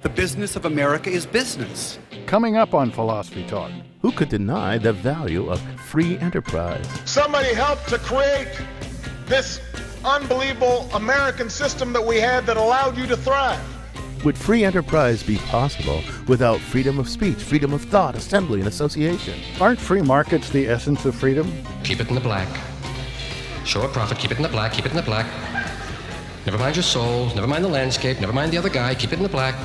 The business of America is business. Coming up on Philosophy Talk. Who could deny the value of free enterprise? Somebody helped to create this unbelievable American system that we had that allowed you to thrive. Would free enterprise be possible without freedom of speech, freedom of thought, assembly, and association? Aren't free markets the essence of freedom? Keep it in the black. Show a profit, keep it in the black, keep it in the black. Never mind your soul, never mind the landscape, never mind the other guy, keep it in the black.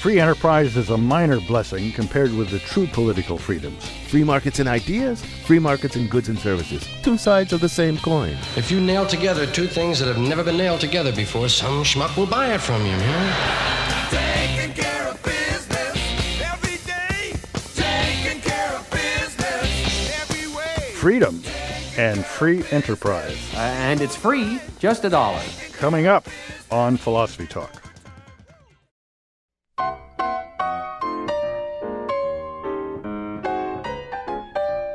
Free enterprise is a minor blessing compared with the true political freedoms. Free markets in ideas, free markets in goods and services. Two sides of the same coin. If you nail together two things that have never been nailed together before, some schmuck will buy it from you, man. Taking care of business every day. Taking care of business every way. Freedom and free enterprise. And it's free, just $1. Coming up on Philosophy Talk.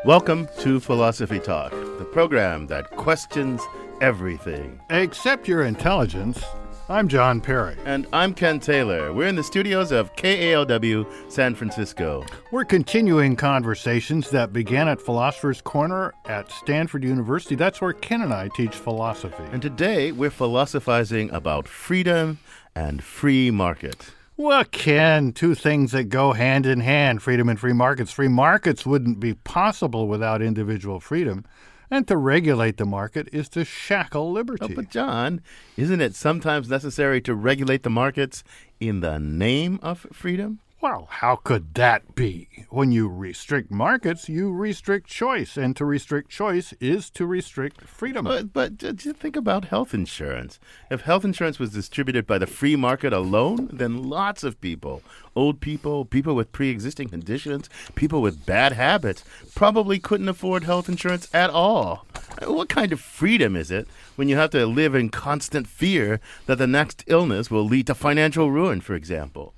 Welcome to Philosophy Talk, the program that questions everything. Except your intelligence. I'm John Perry. And I'm Ken Taylor. We're in the studios of KALW San Francisco. We're continuing conversations that began at Philosopher's Corner at Stanford University. That's where Ken and I teach philosophy. And today we're philosophizing about freedom and free market. Well, Ken, two things that go hand in hand, freedom and free markets. Free markets wouldn't be possible without individual freedom, and to regulate the market is to shackle liberty. Oh, but John, isn't it sometimes necessary to regulate the markets in the name of freedom? Well, how could that be? When you restrict markets, you restrict choice, and to restrict choice is to restrict freedom. But think about health insurance. If health insurance was distributed by the free market alone, then lots of people, old people, people with pre-existing conditions, people with bad habits, probably couldn't afford health insurance at all. What kind of freedom is it when you have to live in constant fear that the next illness will lead to financial ruin, for example?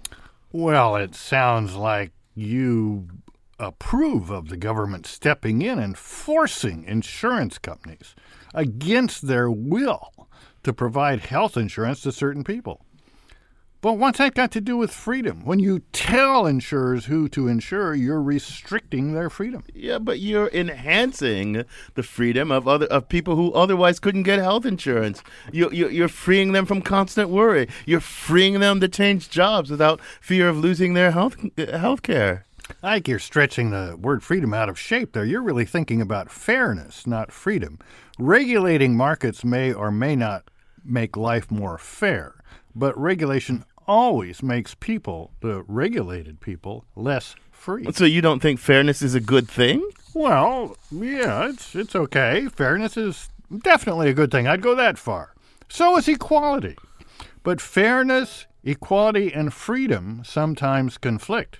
Well, it sounds like you approve of the government stepping in and forcing insurance companies against their will to provide health insurance to certain people. But what's that got to do with freedom? When you tell insurers who to insure, you're restricting their freedom. Yeah, but you're enhancing the freedom of people who otherwise couldn't get health insurance. You're freeing them from constant worry. You're freeing them to change jobs without fear of losing their health care. I think you're stretching the word freedom out of shape there. You're really thinking about fairness, not freedom. Regulating markets may or may not make life more fair, but regulation always makes people, the regulated people, less free. So you don't think fairness is a good thing? Well, yeah, it's okay. Fairness is definitely a good thing. I'd go that far. So is equality. But fairness, equality, and freedom sometimes conflict.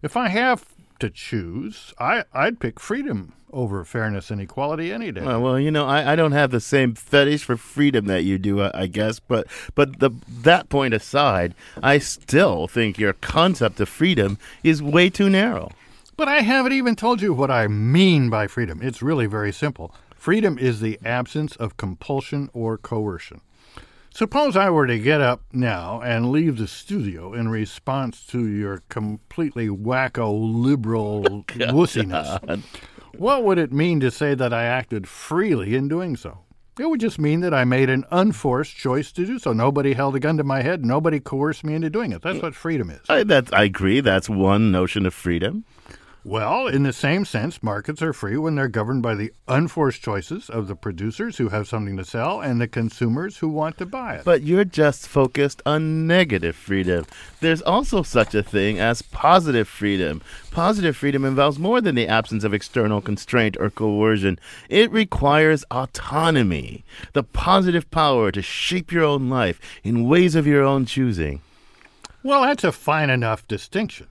If I have to choose, I'd pick freedom over fairness and equality any day. Well, you know, I don't have the same fetish for freedom that you do, I guess. But that point aside, I still think your concept of freedom is way too narrow. But I haven't even told you what I mean by freedom. It's really very simple. Freedom is the absence of compulsion or coercion. Suppose I were to get up now and leave the studio in response to your completely wacko liberal wussiness. God. What would it mean to say that I acted freely in doing so? It would just mean that I made an unforced choice to do so. Nobody held a gun to my head. Nobody coerced me into doing it. That's what freedom is. I agree. That's one notion of freedom. Well, in the same sense, markets are free when they're governed by the unforced choices of the producers who have something to sell and the consumers who want to buy it. But you're just focused on negative freedom. There's also such a thing as positive freedom. Positive freedom involves more than the absence of external constraint or coercion. It requires autonomy, the positive power to shape your own life in ways of your own choosing. Well, that's a fine enough distinction.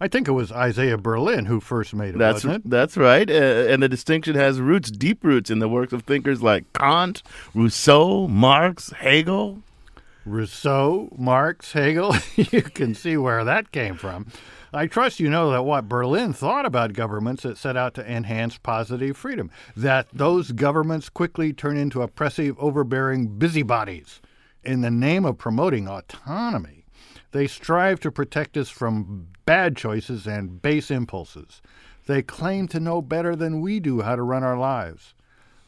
I think it was Isaiah Berlin who first made it, wasn't it? That's right. And the distinction has roots, deep roots, in the works of thinkers like Kant, Rousseau, Marx, Hegel. Rousseau, Marx, Hegel. You can see where that came from. I trust you know that what Berlin thought about governments that set out to enhance positive freedom, that those governments quickly turn into oppressive, overbearing busybodies in the name of promoting autonomy. They strive to protect us from bad choices and base impulses. They claim to know better than we do how to run our lives.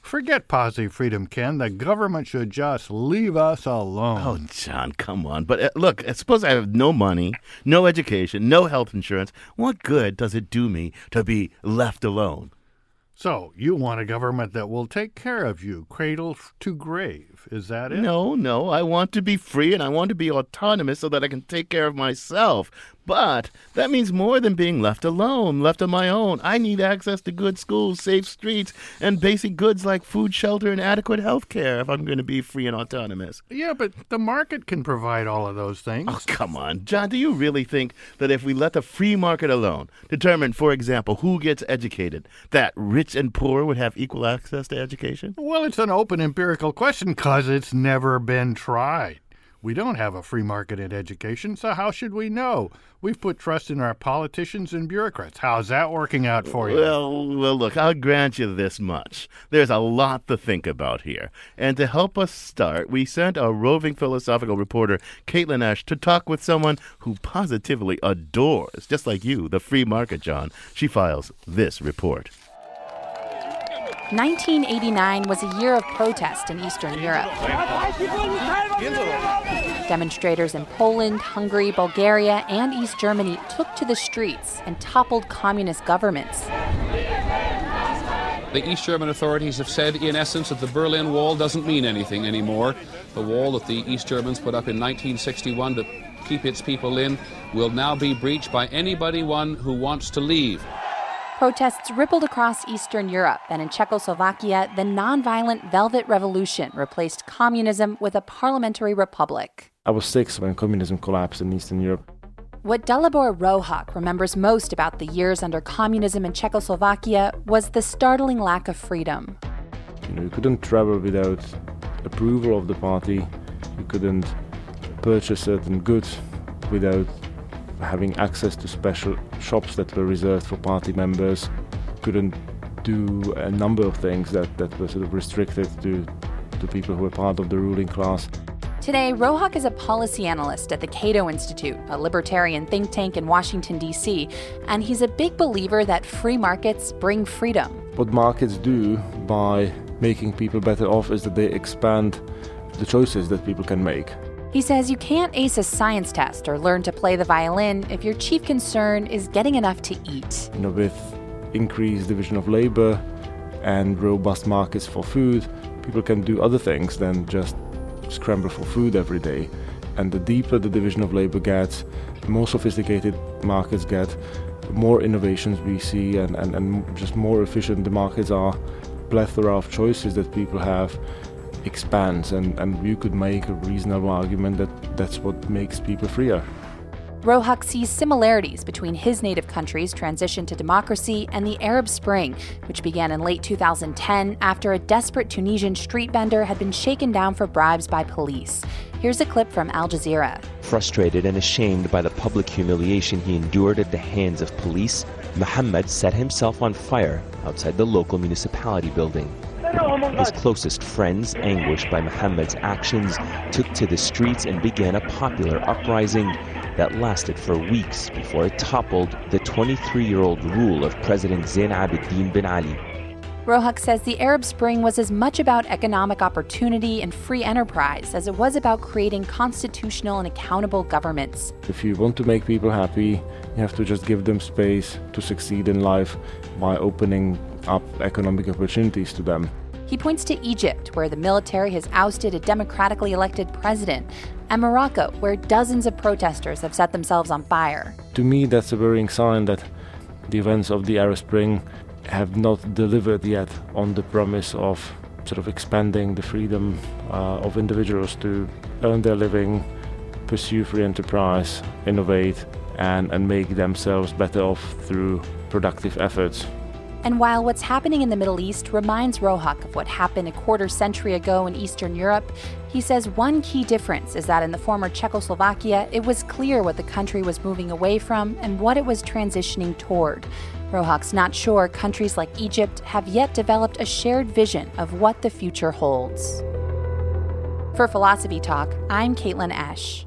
Forget positive freedom, Ken. The government should just leave us alone. Oh, John, come on. But look, suppose I have no money, no education, no health insurance. What good does it do me to be left alone? So you want a government that will take care of you, cradle to grave. Is that it? No. I want to be free and I want to be autonomous so that I can take care of myself. But that means more than being left alone, left on my own. I need access to good schools, safe streets, and basic goods like food, shelter, and adequate health care if I'm going to be free and autonomous. Yeah, but the market can provide all of those things. Oh, come on. John, do you really think that if we let the free market alone determine, for example, who gets educated, that rich and poor would have equal access to education? Well, it's an open empirical question because it's never been tried. We don't have a free market in education, so how should we know? We've put trust in our politicians and bureaucrats. How's that working out for you? Well, look, I'll grant you this much. There's a lot to think about here. And to help us start, we sent our roving philosophical reporter, Caitlin Ash, to talk with someone who positively adores, just like you, the free market, John. She files this report. 1989 was a year of protest in Eastern Europe. Demonstrators in Poland, Hungary, Bulgaria, and East Germany took to the streets and toppled communist governments. The East German authorities have said, in essence, that the Berlin Wall doesn't mean anything anymore. The wall that the East Germans put up in 1961 to keep its people in will now be breached by anybody one who wants to leave. Protests rippled across Eastern Europe, and in Czechoslovakia, the nonviolent Velvet Revolution replaced communism with a parliamentary republic. I was 6 when communism collapsed in Eastern Europe. What Dalibor Rohak remembers most about the years under communism in Czechoslovakia was the startling lack of freedom. You couldn't travel without approval of the party. You couldn't purchase certain goods without having access to special shops that were reserved for party members. Couldn't do a number of things that were sort of restricted to people who were part of the ruling class. Today, Rohak is a policy analyst at the Cato Institute, a libertarian think tank in Washington, D.C., and he's a big believer that free markets bring freedom. What markets do by making people better off is that they expand the choices that people can make. He says you can't ace a science test or learn to play the violin if your chief concern is getting enough to eat. With increased division of labor and robust markets for food, people can do other things than just scramble for food every day. And the deeper the division of labor gets, the more sophisticated markets get, the more innovations we see and just more efficient the markets are. Plethora of choices that people have expands, and you could make a reasonable argument that that's what makes people freer. Rohak sees similarities between his native country's transition to democracy and the Arab Spring, which began in late 2010 after a desperate Tunisian street vendor had been shaken down for bribes by police. Here's a clip from Al Jazeera. Frustrated and ashamed by the public humiliation he endured at the hands of police, Mohammed set himself on fire outside the local municipality building. His closest friends, anguished by Mohammed's actions, took to the streets and began a popular uprising that lasted for weeks before it toppled the 23-year-old rule of President Zine Abidine Ben Ali. Rohak says the Arab Spring was as much about economic opportunity and free enterprise as it was about creating constitutional and accountable governments. If you want to make people happy, you have to just give them space to succeed in life by opening up economic opportunities to them. He points to Egypt, where the military has ousted a democratically elected president, and Morocco, where dozens of protesters have set themselves on fire. To me, that's a worrying sign that the events of the Arab Spring have not delivered yet on the promise of sort of expanding the freedom of individuals to earn their living, pursue free enterprise, innovate, and make themselves better off through productive efforts. And while what's happening in the Middle East reminds Rohak of what happened a quarter century ago in Eastern Europe, he says one key difference is that in the former Czechoslovakia, it was clear what the country was moving away from and what it was transitioning toward. Rohak's not sure countries like Egypt have yet developed a shared vision of what the future holds. For Philosophy Talk, I'm Caitlin Esch.